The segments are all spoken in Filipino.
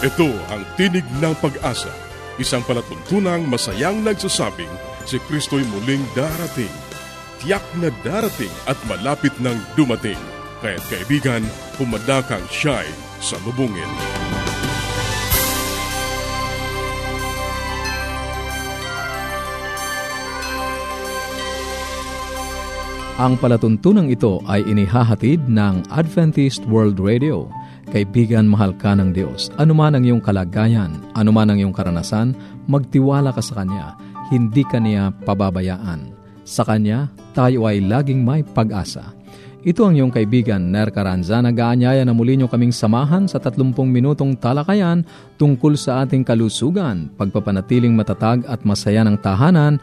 Ito ang tinig ng pag-asa, isang palatuntunang masayang nagsasabing si Kristo'y muling darating. Tiyak na darating at malapit nang dumating. Kaya't kaibigan, pumadakang siya'y salubungin. Ang palatuntunang ito ay inihahatid ng Adventist World Radio. Kaibigan, mahal ka ng Diyos. Anuman ang iyong kalagayan, anuman ang iyong karanasan, magtiwala ka sa Kanya. Hindi ka Niya pababayaan. Sa Kanya, tayo ay laging may pag-asa. Ito ang iyong kaibigan, Ner Karanja, nag-aanyaya na muli niyo kaming samahan sa 30 minutong talakayan tungkol sa ating kalusugan, pagpapanatiling matatag at masaya ng tahanan,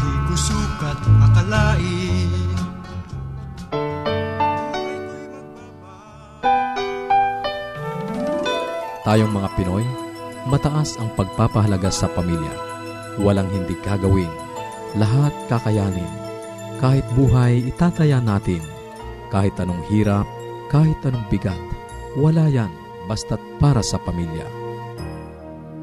Di ko sukat akalain. Tayong mga Pinoy, mataas ang pagpapahalaga sa pamilya. Walang hindi kagawin, lahat kakayanin. Kahit buhay, itataya natin. Kahit anong hirap, kahit anong bigat, wala yan basta't para sa pamilya.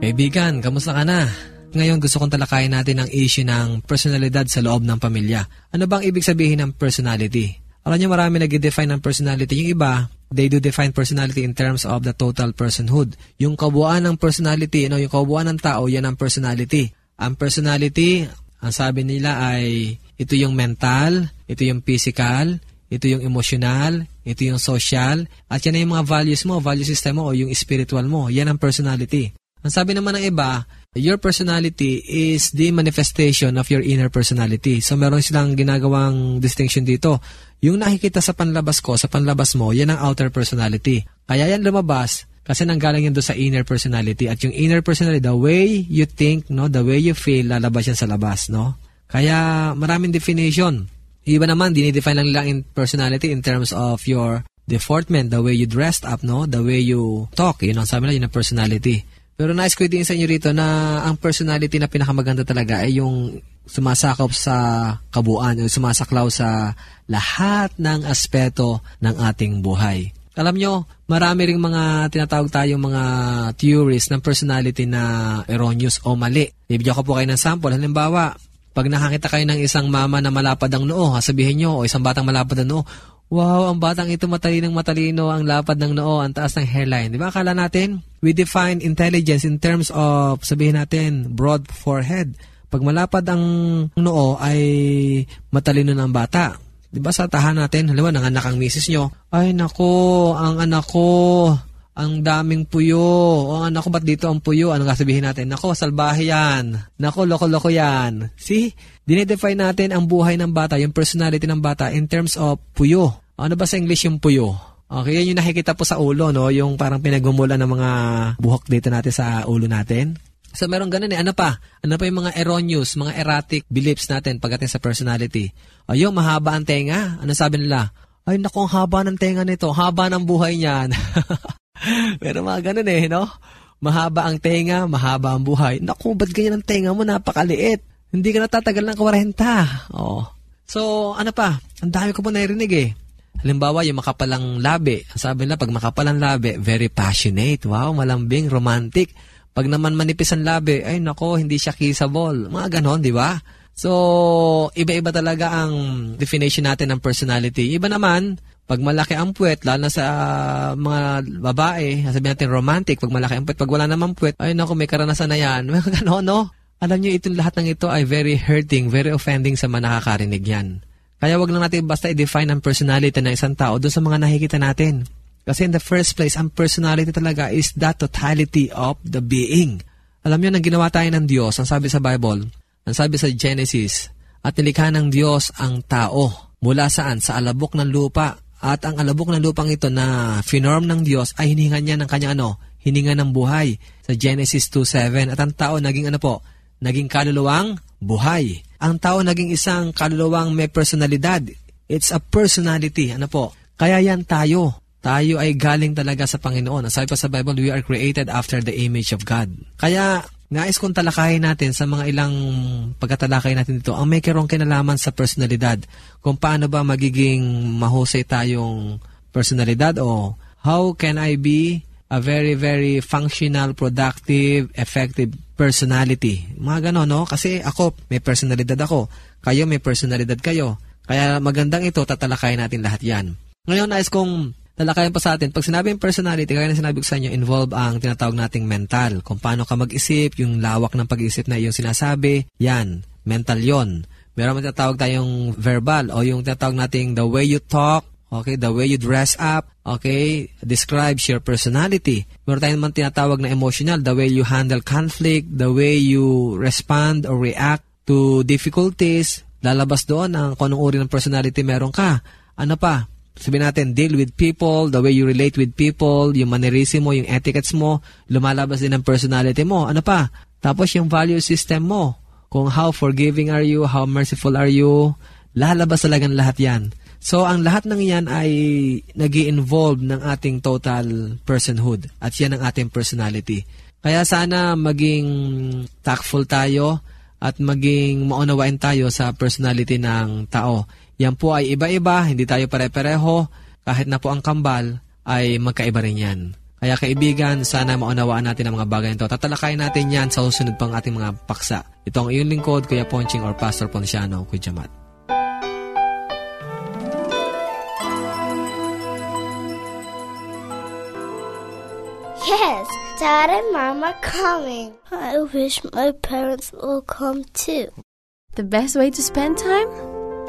Kaibigan, kamusta ka na? Ngayon gusto kong talakayin natin ang issue ng personalidad sa loob ng pamilya. Ano bang ibig sabihin ng personality? Alam niyo, marami nag-define ng personality. Yung iba, they do define personality in terms of the total personhood. Yung kabuuan ng personality, yung kabuuan ng tao, yan ang personality. Ang personality, ang sabi nila ay ito yung mental, ito yung physical, ito yung emotional, ito yung social, at yan ay yung mga values mo, value system mo, o yung spiritual mo. Yan ang personality. Ang sabi naman ng iba, your personality is the manifestation of your inner personality. So meron silang ginagawang distinction dito. Yung nakikita sa panlabas ko, sa panlabas mo, yan ang outer personality. Kaya yan lumabas kasi nanggaling yan doon sa inner personality. At yung inner personality, the way you think, the way you feel, lalabas yan sa labas, Kaya maraming definition. Iba naman, dinidefine lang lang in personality in terms of your deportment, the way you dressed up, the way you talk. Yun ang sabi na, yun ang personality. Pero nais ko din sa inyo rito na ang personality na pinakamaganda talaga ay yung sumasakop sa kabuuan, yung sumasaklaw sa lahat ng aspeto ng ating buhay. Alam nyo, marami ring mga tinatawag tayong mga theories ng personality na erroneous o mali. Ibigyan ko po kayo ng sample. Halimbawa, pag nakakita kayo ng isang mama na malapad ang noo, sabihin nyo, o isang batang malapad ang noo, wow, ang batang ito matalinong-matalino, ang lapad ng noo, ang taas ng hairline. Di ba akala natin? We define intelligence in terms of, sabihin natin, broad forehead. Pag malapad ang noo ay matalino ng bata. Diba sa tahan natin, halimbawa, nanganak ang misis nyo, ay nako, ang anak ko, ang daming puyo, ang anak ko, ba't dito ang puyo? Ano nga sabihin natin? Nako, salbahe yan. Nako, loko-loko yan. See, dinedefine natin ang buhay ng bata, yung personality ng bata in terms of puyo. Ano ba sa English yung puyo? Okay, yan yung nakikita po sa ulo, no? Yung parang pinagumula ng mga buhok dito natin sa ulo natin. So, meron ganun eh. Ano pa? Ano pa yung mga erroneous, mga erratic beliefs natin pagdating sa personality? Ayun, mahaba ang tenga. Ano sabi nila? Ay, naku, ang haba ng tenga nito. Haba ng buhay niyan. Pero mga ganun eh, no? Mahaba ang tenga, mahaba ang buhay. Naku, ba't ganyan ang tenga mo? Napakaliit. Hindi ka natatagal ng 40. Oh. So, ano pa? Ang dami ko po narinig eh. Halimbawa, yung makapalang labi. Sabi nila, pag makapalang labi, very passionate. Wow, malambing, romantic. Pag naman manipis ang labi, ay nako, hindi siya kissable. Mga ganon, di ba? So, iba-iba talaga ang definition natin ng personality. Iba naman, pag malaki ang puwet, lalo na sa mga babae, sabihin natin romantic, pag malaki ang puwet, pag wala naman puwet, ay nako, may karanasan na yan. Mga ganon, no? Alam nyo, itong lahat ng ito ay very hurting, very offending sa mga nakakarinig yan. Kaya wag lang natin basta i-define ang personality ng isang tao doon sa mga nakikita natin. Kasi in the first place, ang personality talaga is the totality of the being. Alam niyo, nang ginawa tayo ng Diyos, ang sabi sa Bible, ang sabi sa Genesis, at nilikha ng Diyos ang tao. Mula saan? Sa alabok ng lupa. At ang alabok ng lupang ito na finorm ng Diyos ay hininga niya ng kanyang ano? Hininga ng buhay. Sa Genesis 2:7. At ang tao naging ano po? Naging kaluluwang buhay. Ang tao naging isang kaluluwang may personalidad. It's a personality. Ano po? Kaya yan tayo. Tayo ay galing talaga sa Panginoon. Sabi pa sa Bible, we are created after the image of God. Kaya, nais kong talakayin natin sa mga ilang pagkatalakay natin dito, ang may karong kinalaman sa personalidad. Kung paano ba magiging mahusay tayong personalidad o how can I be a very, very functional, productive, effective personality. Mga gano'n, no? Kasi ako, may personalidad ako. Kayo, may personalidad kayo. Kaya magandang ito, tatalakayin natin lahat yan. Ngayon, nais kong talakayan pa sa atin, pag sinabing personality, kaya na sinabi ko sa inyo, involve ang tinatawag nating mental. Kung paano ka mag-isip, yung lawak ng pag-isip na iyong sinasabi, yan, mental yon. Meron tinatawag tayong verbal o yung tinatawag nating the way you talk, okay, the way you dress up, okay, describes your personality. Meron tayong naman tinatawag na emotional, the way you handle conflict, the way you respond or react to difficulties. Lalabas doon ang kung anong uri ng personality meron ka. Ano pa? Sabihin natin, deal with people, the way you relate with people, yung mannerism mo, yung etiquettes mo, lumalabas din ang personality mo. Ano pa? Tapos yung value system mo, kung how forgiving are you, how merciful are you, lalabas talagang lahat yan. So, ang lahat ng yan ay nag-i-involve ng ating total personhood at yan ang ating personality. Kaya sana maging tactful tayo at maging maunawain tayo sa personality ng tao. Yan po ay iba-iba, hindi tayo pare-pareho, kahit na po ang kambal ay magkaiba rin yan. Kaya kaibigan, sana maunawaan natin ang mga bagay nito. Tatalakayin natin yan sa susunod pang ating mga paksa. Ito ang iyong lingkod, Kuya Ponching or Pastor Ponciano, Kuya Jamat. Yes, Dad and Mom are coming. I wish my parents will come too. The best way to spend time?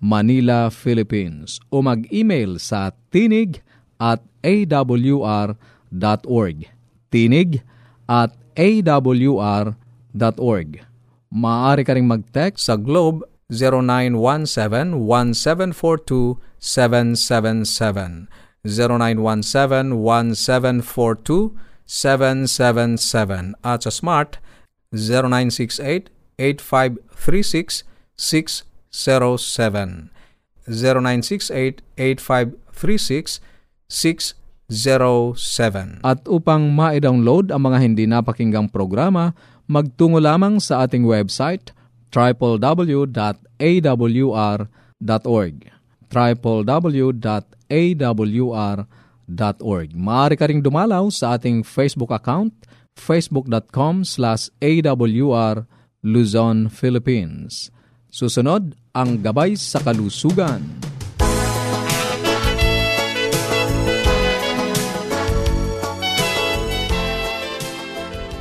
Manila, Philippines, o mag-email sa tinig@awr.org. tinig@awr.org. Maaari ka ring mag-text sa Globe 0917-1742-777. 0917-1742-777 at sa Smart 0968-8536-607 0968-8536-607. At upang ma-download ang mga hindi napakinggang programa, magtungo lamang sa ating website www.awr.org. www.awr.org. Maaari ka ring dumalaw sa ating Facebook account, facebook.com/awr Luzon, Philippines. Susunod, ang Gabay sa Kalusugan.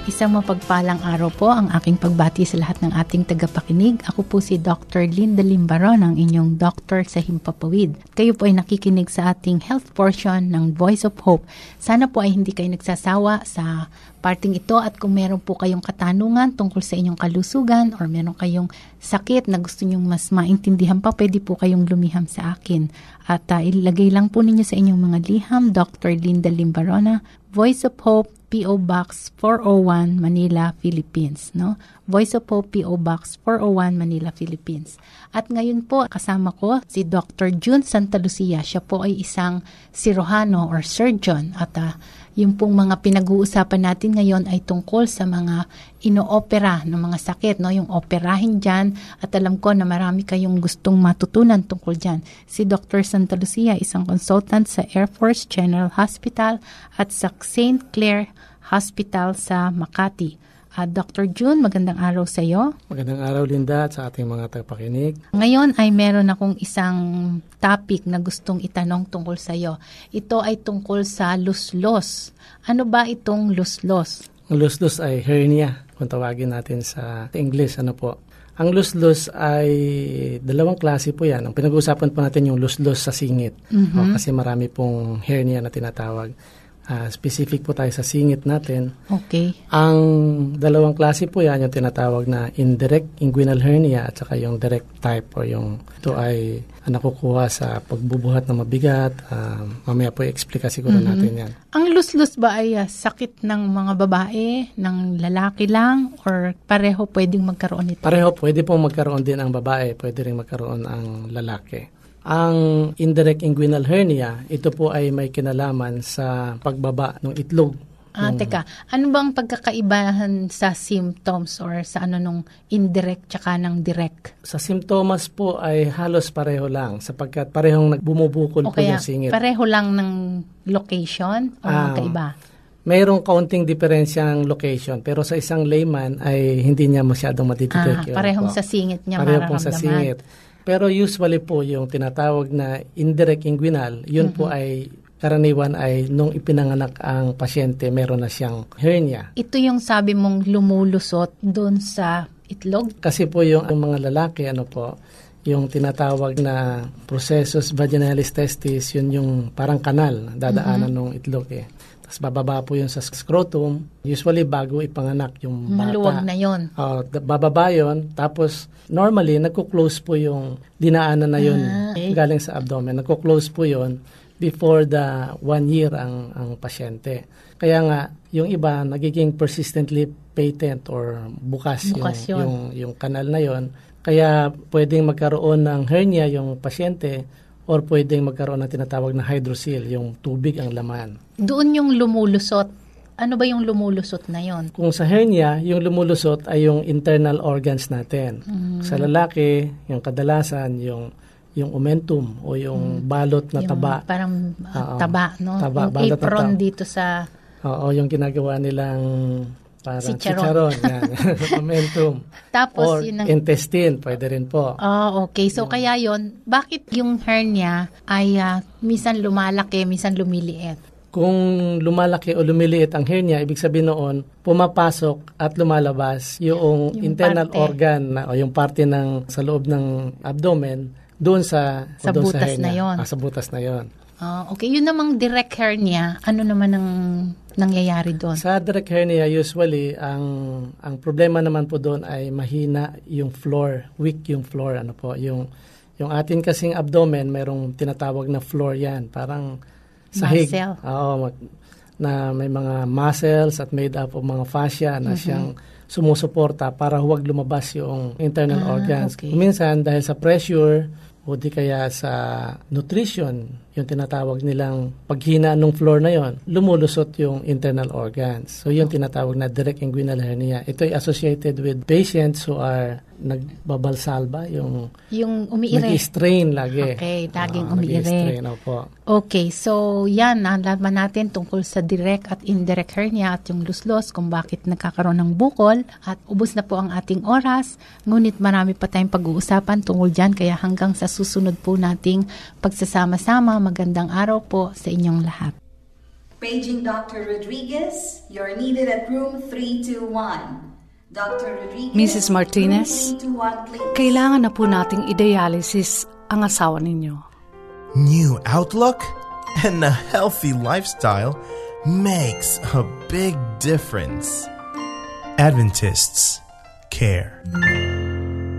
Isang mapagpalang araw po ang aking pagbati sa lahat ng ating tagapakinig. Ako po si Dr. Linda Limbaron, ang inyong doktor sa Himpapawid. Kayo po ay nakikinig sa ating health portion ng Voice of Hope. Sana po ay hindi kayo nagsasawa sa parting ito, at kung meron po kayong katanungan tungkol sa inyong kalusugan or meron kayong sakit na gusto nyong mas maintindihan pa, pwede po kayong lumiham sa akin. At ilagay lang po ninyo sa inyong mga liham, Dr. Linda Limbarona, Voice of Hope, P.O. Box 401, Manila, Philippines. No? Voice of Hope, P.O. Box 401, Manila, Philippines. At ngayon po, kasama ko si Dr. June Santa Lucia. Siya po ay isang sirohano or surgeon. At yung pong mga pinag-uusapan natin ngayon ay tungkol sa mga inoopera ng mga sakit, no? Yung operahin dyan, at alam ko na marami kayong gustong matutunan tungkol dyan. Si Dr. Santa Lucia, isang consultant sa Air Force General Hospital at sa St. Clair Hospital sa Makati. Dr. June, magandang araw sa iyo. Magandang araw, Linda, at sa ating mga tagapakinig. Ngayon ay meron akong isang topic na gustong itanong tungkol sa iyo. Ito ay tungkol sa luslos. Ano ba itong luslos? Ang luslos ay hernia, kung tawagin natin sa English. Ano po? Ang luslos ay dalawang klase po yan. Ang pinag-uusapan po natin yung luslos sa singit. Mm-hmm. O, kasi marami pong hernia na tinatawag. Specific po tayo sa singit natin. Okay. Ang dalawang klase po yan, yung tinatawag na indirect inguinal hernia at saka yung direct type, o yung ito ay nakukuha sa pagbubuhat ng mabigat. Mamaya po i-explica siguro natin yan. Ang luslus ba ay sakit ng mga babae, ng lalaki lang, or pareho pwedeng magkaroon ito? Pareho, pwede pong magkaroon din ang babae, pwede rin magkaroon ang lalaki. Ang indirect inguinal hernia, ito po ay may kinalaman sa pagbaba ng itlog. Teka, ano bang pagkakaibahan sa symptoms or sa ano nung indirect tsaka ng direct? Sa symptoms po ay halos pareho lang, sapagkat parehong nagbumubukol po yung singit. Pareho lang ng location o magkaiba? Mayroong kaunting diferensya ng location, pero sa isang layman ay hindi niya masyadong matititake. Parehong sa singit niya mararamdaman. Sa singit. Pero usually po yung tinatawag na indirect inguinal, yun po ay karaniwan ay nung ipinanganak ang pasyente, meron na siyang hernia. Ito yung sabi mong lumulusot doon sa itlog? Kasi po yung mga lalaki, ano po, yung tinatawag na processus vaginalis testis, yun yung parang kanal dadaanan ng itlog eh. Tapos bababa po yun sa scrotum. Usually, bago ipanganak yung bata. Maluwag na yun. Bababa yun. Tapos, normally, nagkuklose po yung dinaanan na yun. Okay. Galing sa abdomen. Nagkuklose po yun before the 1 year ang pasyente. Kaya nga, yung iba, nagiging persistently patent or bukas yung kanal na yun. Kaya, pwedeng magkaroon ng hernia yung pasyente, or pwedeng magkaroon ng tinatawag na hydrocele, yung tubig ang laman. Doon yung lumulusot. Ano ba yung lumulusot na yon? Kung sa hernia, yung lumulusot ay yung internal organs natin. Sa lalaki, yung kadalasan, yung omentum o yung balot na yung taba. Parang taba, no? Taba, yung apron dito sa... Oo, yung ginagawa nilang... Parang chicharon. Momentum. Tapos, or yun ang... intestine, pwede rin po. Okay. So, kaya yon, bakit yung hernia ay minsan lumalaki, minsan lumiliit? Kung lumalaki o lumiliit ang hernia, ibig sabihin noon, pumapasok at lumalabas yung internal parte, organ o yung parte ng, sa loob ng abdomen doon sa doon butas sa hernia. Na yon. Sa butas na yon. Okay, yun namang direct hernia, ano naman ang nangyayari doon? Sa direct hernia, usually, ang problema naman po doon ay mahina yung floor, weak yung floor. Ano po, yung atin kasing abdomen, mayroong tinatawag na floor yan, parang sahig. Muscle. Oo, na may mga muscles at made up of mga fascia na siyang sumusuporta para huwag lumabas yung internal organs. Okay. Minsan, dahil sa pressure, o di kaya sa nutrition, yung tinatawag nilang paghina ng floor na yon, lumulusot yung internal organs. So yung tinatawag na direct inguinal hernia. Ito ay associated with patients who are nagbabalsalba, yung umiire. Nag-strain lagi. Okay, laging umiire. Nag-strain, opo. Okay, so yan, nalaman natin tungkol sa direct at indirect hernia at yung luslos, kung bakit nagkakaroon ng bukol. At ubos na po ang ating oras, ngunit marami pa tayong pag-uusapan tungkol dyan, kaya hanggang sa susunod po nating pagsasama-sama. Magandang araw po sa inyong lahat. Paging Dr. Rodriguez, you're needed at room 321. Dr. Rodriguez, Mrs. Martinez, kailangan na po nating i-dialysis ang asawa ninyo. New outlook and a healthy lifestyle makes a big difference. Adventists care.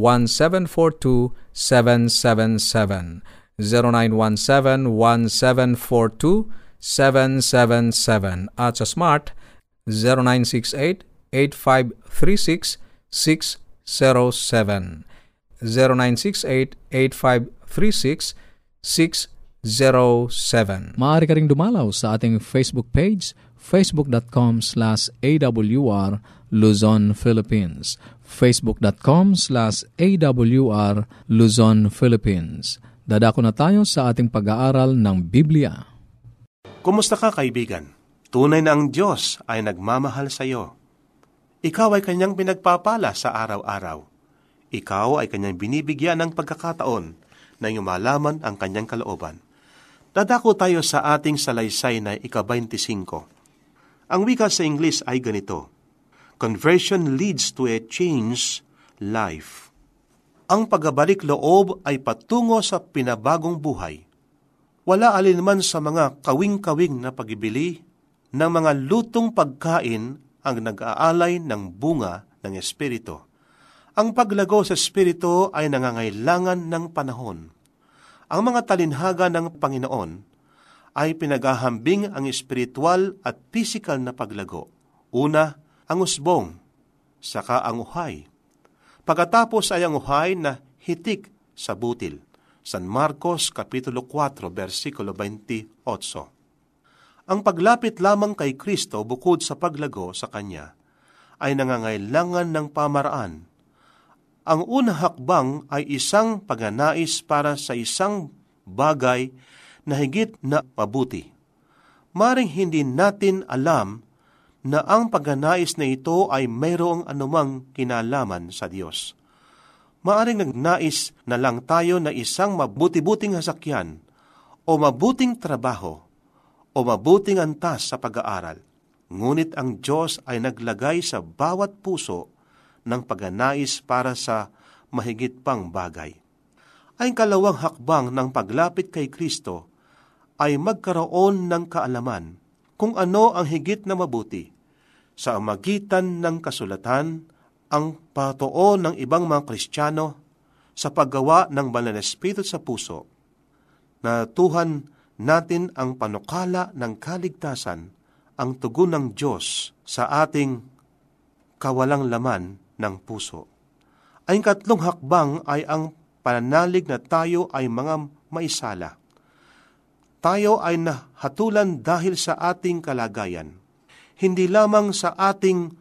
0917-1742-777. 0917-1742-777. At sa Smart, 0968-8536-607. 0968-8536-607. Maaari ka ring dumalaw sa ating Facebook page, facebook.com/AWR Luzon, Philippines. facebook.com/AWR Luzon, Philippines. Dadako na tayo sa ating pag-aaral ng Biblia. Kumusta ka, kaibigan? Tunay na ang Diyos ay nagmamahal sa iyo. Ikaw ay Kanyang pinagpapala sa araw-araw. Ikaw ay Kanyang binibigyan ng pagkakataon na yumalaman ang Kanyang kalooban. Dadako tayo sa ating salaysay na ika-25. Ang wika sa Ingles ay ganito, Conversion leads to a changed life. Ang pagbabalik loob ay patungo sa pinabagong buhay. Wala alinman sa mga kawing-kawing na pagibili, ng mga lutong pagkain ang nag-aalay ng bunga ng Espiritu. Ang paglago sa Espiritu ay nangangailangan ng panahon. Ang mga talinhaga ng Panginoon ay pinagahambing ang espiritual at pisikal na paglago. Una, ang usbong, saka ang uhay. Pagkatapos ay ang uhay na hitik sa butil. San Marcos, Kapitulo 4, Versikulo 28. Ang paglapit lamang kay Kristo bukod sa paglago sa Kanya ay nangangailangan ng pamaraan. Ang unang hakbang ay isang pagnanais para sa isang bagay na higit na mabuti. Maring hindi natin alam na ang pagnanais na ito ay mayroong anumang kinalaman sa Diyos. Maaring nagnais na lang tayo na isang mabuti-buting hasakyan o mabuting trabaho o mabuting antas sa pag-aaral. Ngunit ang Diyos ay naglagay sa bawat puso ng pagnanais para sa mahigit pang bagay. Ang kalawang hakbang ng paglapit kay Kristo ay magkaroon ng kaalaman kung ano ang higit na mabuti sa magitan ng kasulatan, ang patuo ng ibang mga Kristiyano sa paggawa ng Banal na Espiritu sa puso. Natuhan natin ang panukala ng kaligtasan, ang tugon ng Diyos sa ating kawalang laman ng puso. Ang katlong hakbang ay ang pananalig na tayo ay mga maisala. Tayo ay nahatulan dahil sa ating kalagayan, hindi lamang sa ating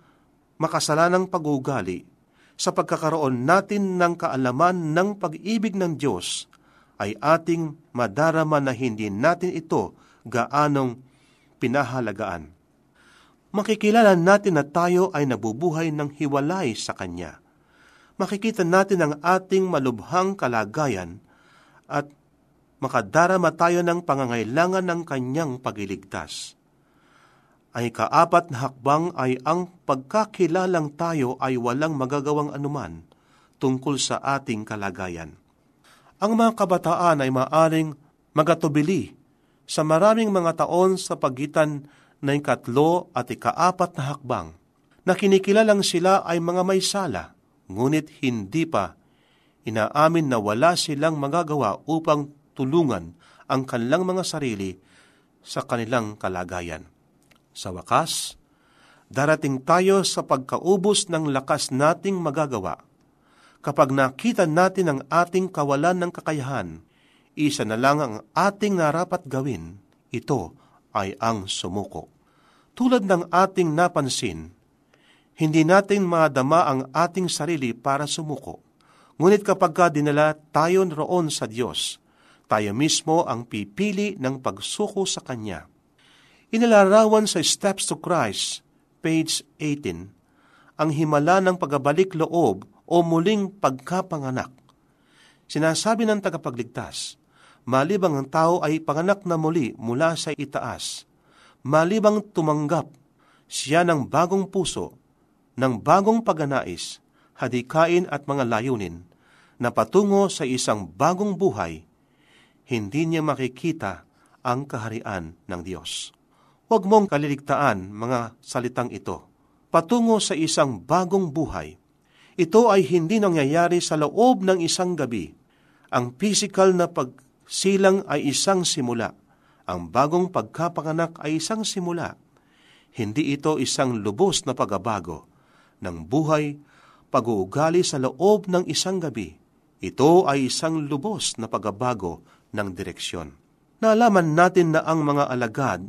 makasalanang pag-uugali, sa pagkakaroon natin ng kaalaman ng pag-ibig ng Diyos ay ating madarama na hindi natin ito gaanong pinahalagaan. Makikilala natin na tayo ay nabubuhay ng hiwalay sa Kanya. Makikita natin ang ating malubhang kalagayan at makadarama tayo ng pangangailangan ng Kanyang pagliligtas. Ang ikaapat na hakbang ay ang pagkakilalang tayo ay walang magagawang anuman tungkol sa ating kalagayan. Ang mga kabataan ay maaring magatubili sa maraming mga taon sa pagitan ng ikatlo at ikaapat na hakbang, na kinikilalang sila ay mga may sala, ngunit hindi pa inaamin na wala silang magagawa upang tulungan ang kanilang mga sarili sa kanilang kalagayan. Sa wakas, darating tayo sa pagkaubos ng lakas nating magagawa. Kapag nakita natin ang ating kawalan ng kakayahan, isa na lang ang ating narapat gawin, ito ay ang sumuko. Tulad ng ating napansin, hindi natin madama ang ating sarili para sumuko. Ngunit kapag dinala tayo roon sa Diyos, tayo mismo ang pipili ng pagsuko sa Kanya. Inilarawan sa Steps to Christ, page 18, ang himala ng pagbabalik loob o muling pagkapanganak. Sinasabi ng tagapagligtas, malibang ang tao ay panganak na muli mula sa itaas, malibang tumanggap siya ng bagong puso, ng bagong pagnanais, hadikain at mga layunin na patungo sa isang bagong buhay, hindi niya makikita ang kaharian ng Diyos. Huwag mong kaliligtaan mga salitang ito, patungo sa isang bagong buhay. Ito ay hindi nangyayari sa loob ng isang gabi. Ang physical na pagsilang ay isang simula. Ang bagong pagkapanganak ay isang simula. Hindi ito isang lubos na pagbabago ng buhay, pag-uugali sa loob ng isang gabi. Ito ay isang lubos na pagbabago ng direksyon. Naalaman natin na ang mga alagad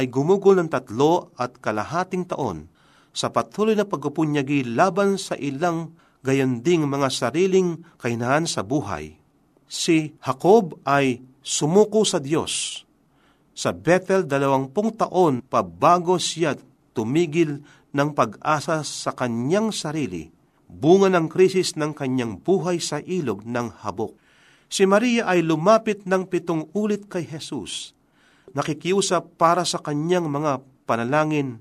ay gumugol ng 3.5 taon sa patuloy na pagpupunyagi laban sa ilang gayanding mga sariling kainahan sa buhay. Si Jacob ay sumuko sa Diyos. Sa Bethel, 20 taon pa bago siya tumigil ng pag-asa sa kanyang sarili, bunga ng krisis ng kanyang buhay sa ilog ng habok. Si Maria ay lumapit ng 7 ulit kay Jesus, nakikiusap para sa kanyang mga panalangin,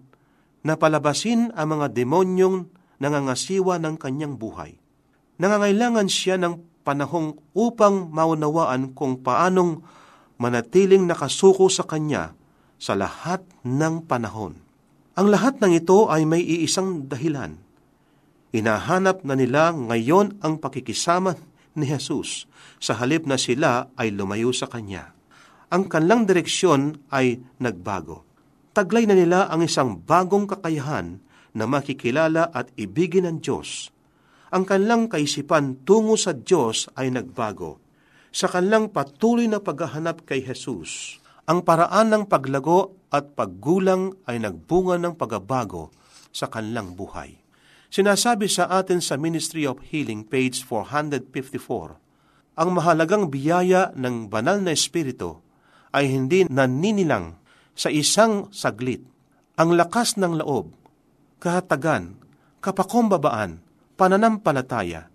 na palabasin ang mga demonyong nangangasiwa ng kanyang buhay. Nangangailangan siya ng panahong upang maunawaan kung paanong manatiling nakasuko sa kanya sa lahat ng panahon. Ang lahat ng ito ay may iisang dahilan. Inahanap na nila ngayon ang pakikisama ni Jesus sa halip na sila ay lumayo sa kanya. Ang kanilang direksyon ay nagbago. Taglay na nila ang isang bagong kakayahan na makikilala at ibigin ng Diyos. Ang kanilang kaisipan tungo sa Diyos ay nagbago. Sa kanilang patuloy na paghahanap kay Jesus, ang paraan ng paglago at paggulang ay nagbunga ng pagbabago sa kanilang buhay. Sinasabi sa atin sa Ministry of Healing, page 454, ang mahalagang biyaya ng banal na espiritu ay hindi naninilang sa isang saglit. Ang lakas ng loob, kahatagan, kapakumbabaan, pananampalataya,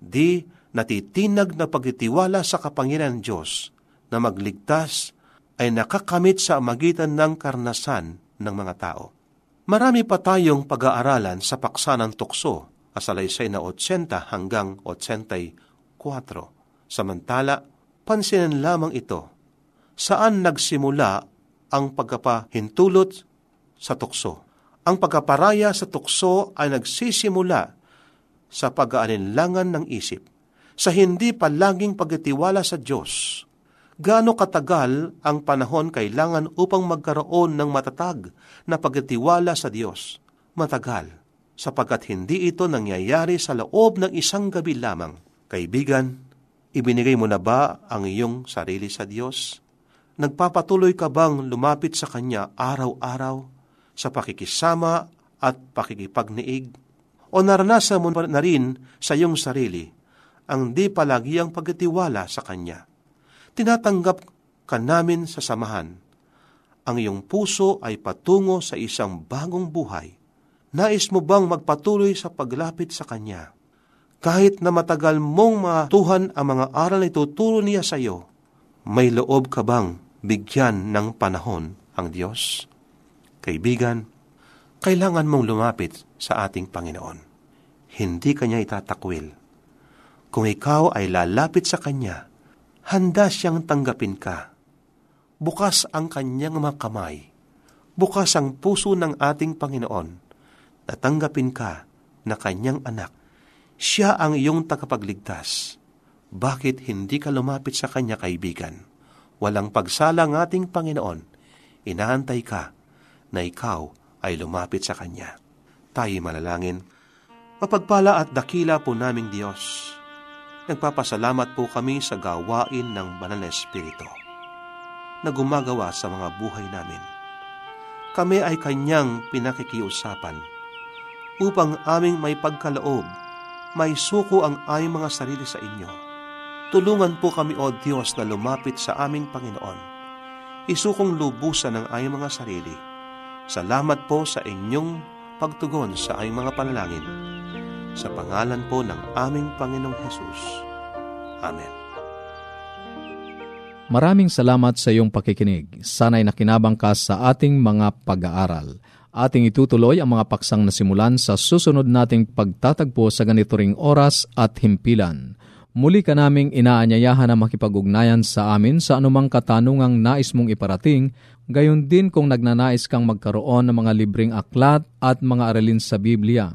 di natitinag na pagtitiwala sa kapangyarihan ng Diyos na magligtas ay nakakamit sa magitan ng karanasan ng mga tao. Marami pa tayong pag-aaralan sa paksa ng tukso, kasalaysay na 80 hanggang 84. Samantala, pansinin lamang ito, saan nagsimula ang pagkapahintulot sa tukso. Ang pagkaparaya sa tukso ay nagsisimula sa pag-aalinlangan ng isip, sa hindi palaging pagtitiwala sa Diyos. Gaano katagal ang panahon kailangan upang magkaroon ng matatag na pagtitiwala sa Diyos? Matagal, sapagkat hindi ito nangyayari sa loob ng isang gabi lamang. Kaibigan, ibinigay mo na ba ang iyong sarili sa Diyos? Nagpapatuloy ka bang lumapit sa Kanya araw-araw sa pakikisama at pakikipagniig? O naranasan mo na rin sa iyong sarili ang di palagi ang pagtitiwala sa Kanya? Tinatanggap ka namin sa samahan. Ang iyong puso ay patungo sa isang bagong buhay. Nais mo bang magpatuloy sa paglapit sa Kanya? Kahit na matagal mong matuhan ang mga aral na ituturo niya sa iyo, may loob ka bang bigyan ng panahon ang Diyos? Kaibigan, kailangan mong lumapit sa ating Panginoon. Hindi Kanya itatakwil. Kung ikaw ay lalapit sa Kanya Handa siyang tanggapin ka. Bukas ang kanyang mga kamay. Bukas ang puso ng ating Panginoon na tanggapin ka na kanyang anak. Siya ang iyong tagapagligtas. Bakit hindi ka lumapit sa kanya, kaibigan? Walang pagsala ng ating Panginoon. Inaantay ka na ikaw ay lumapit sa kanya. Tayo'y manalangin. Mapagpala at dakila po naming Diyos, nagpapasalamat po kami sa gawain ng Banal na Espiritu na gumagawa sa mga buhay namin. Kami ay kanyang pinakikiusapan upang aming may pagkaloob, may suko ang aming mga sarili sa inyo. Tulungan po kami, O Diyos, na lumapit sa aming Panginoon. Isukong lubusan ang aming mga sarili. Salamat po sa inyong pagtugon sa aming mga panalangin. Sa pangalan po ng aming Panginoong Jesus. Amen. Maraming salamat sa iyong pakikinig. Sana'y nakinabang ka sa ating mga pag-aaral. Ating itutuloy ang mga paksang nasimulan sa susunod nating pagtatagpo sa ganito ring oras at himpilan. Muli ka naming inaanyayahan na makipag-ugnayan sa amin sa anumang katanungang nais mong iparating, gayon din kung nagnanais kang magkaroon ng mga libreng aklat at mga aralin sa Biblia.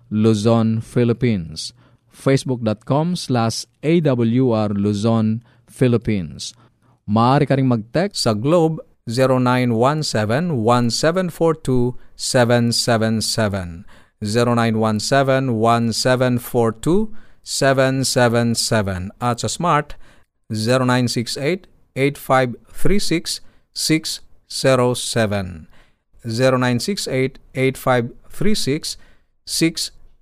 Luzon, Philippines, facebook.com/awr Luzon, Philippines. Maaari ka ring mag-text sa Globe 0917-1742-777, 0917-1742-777, at sa Smart 0968-8536-607, 0968-8536-607.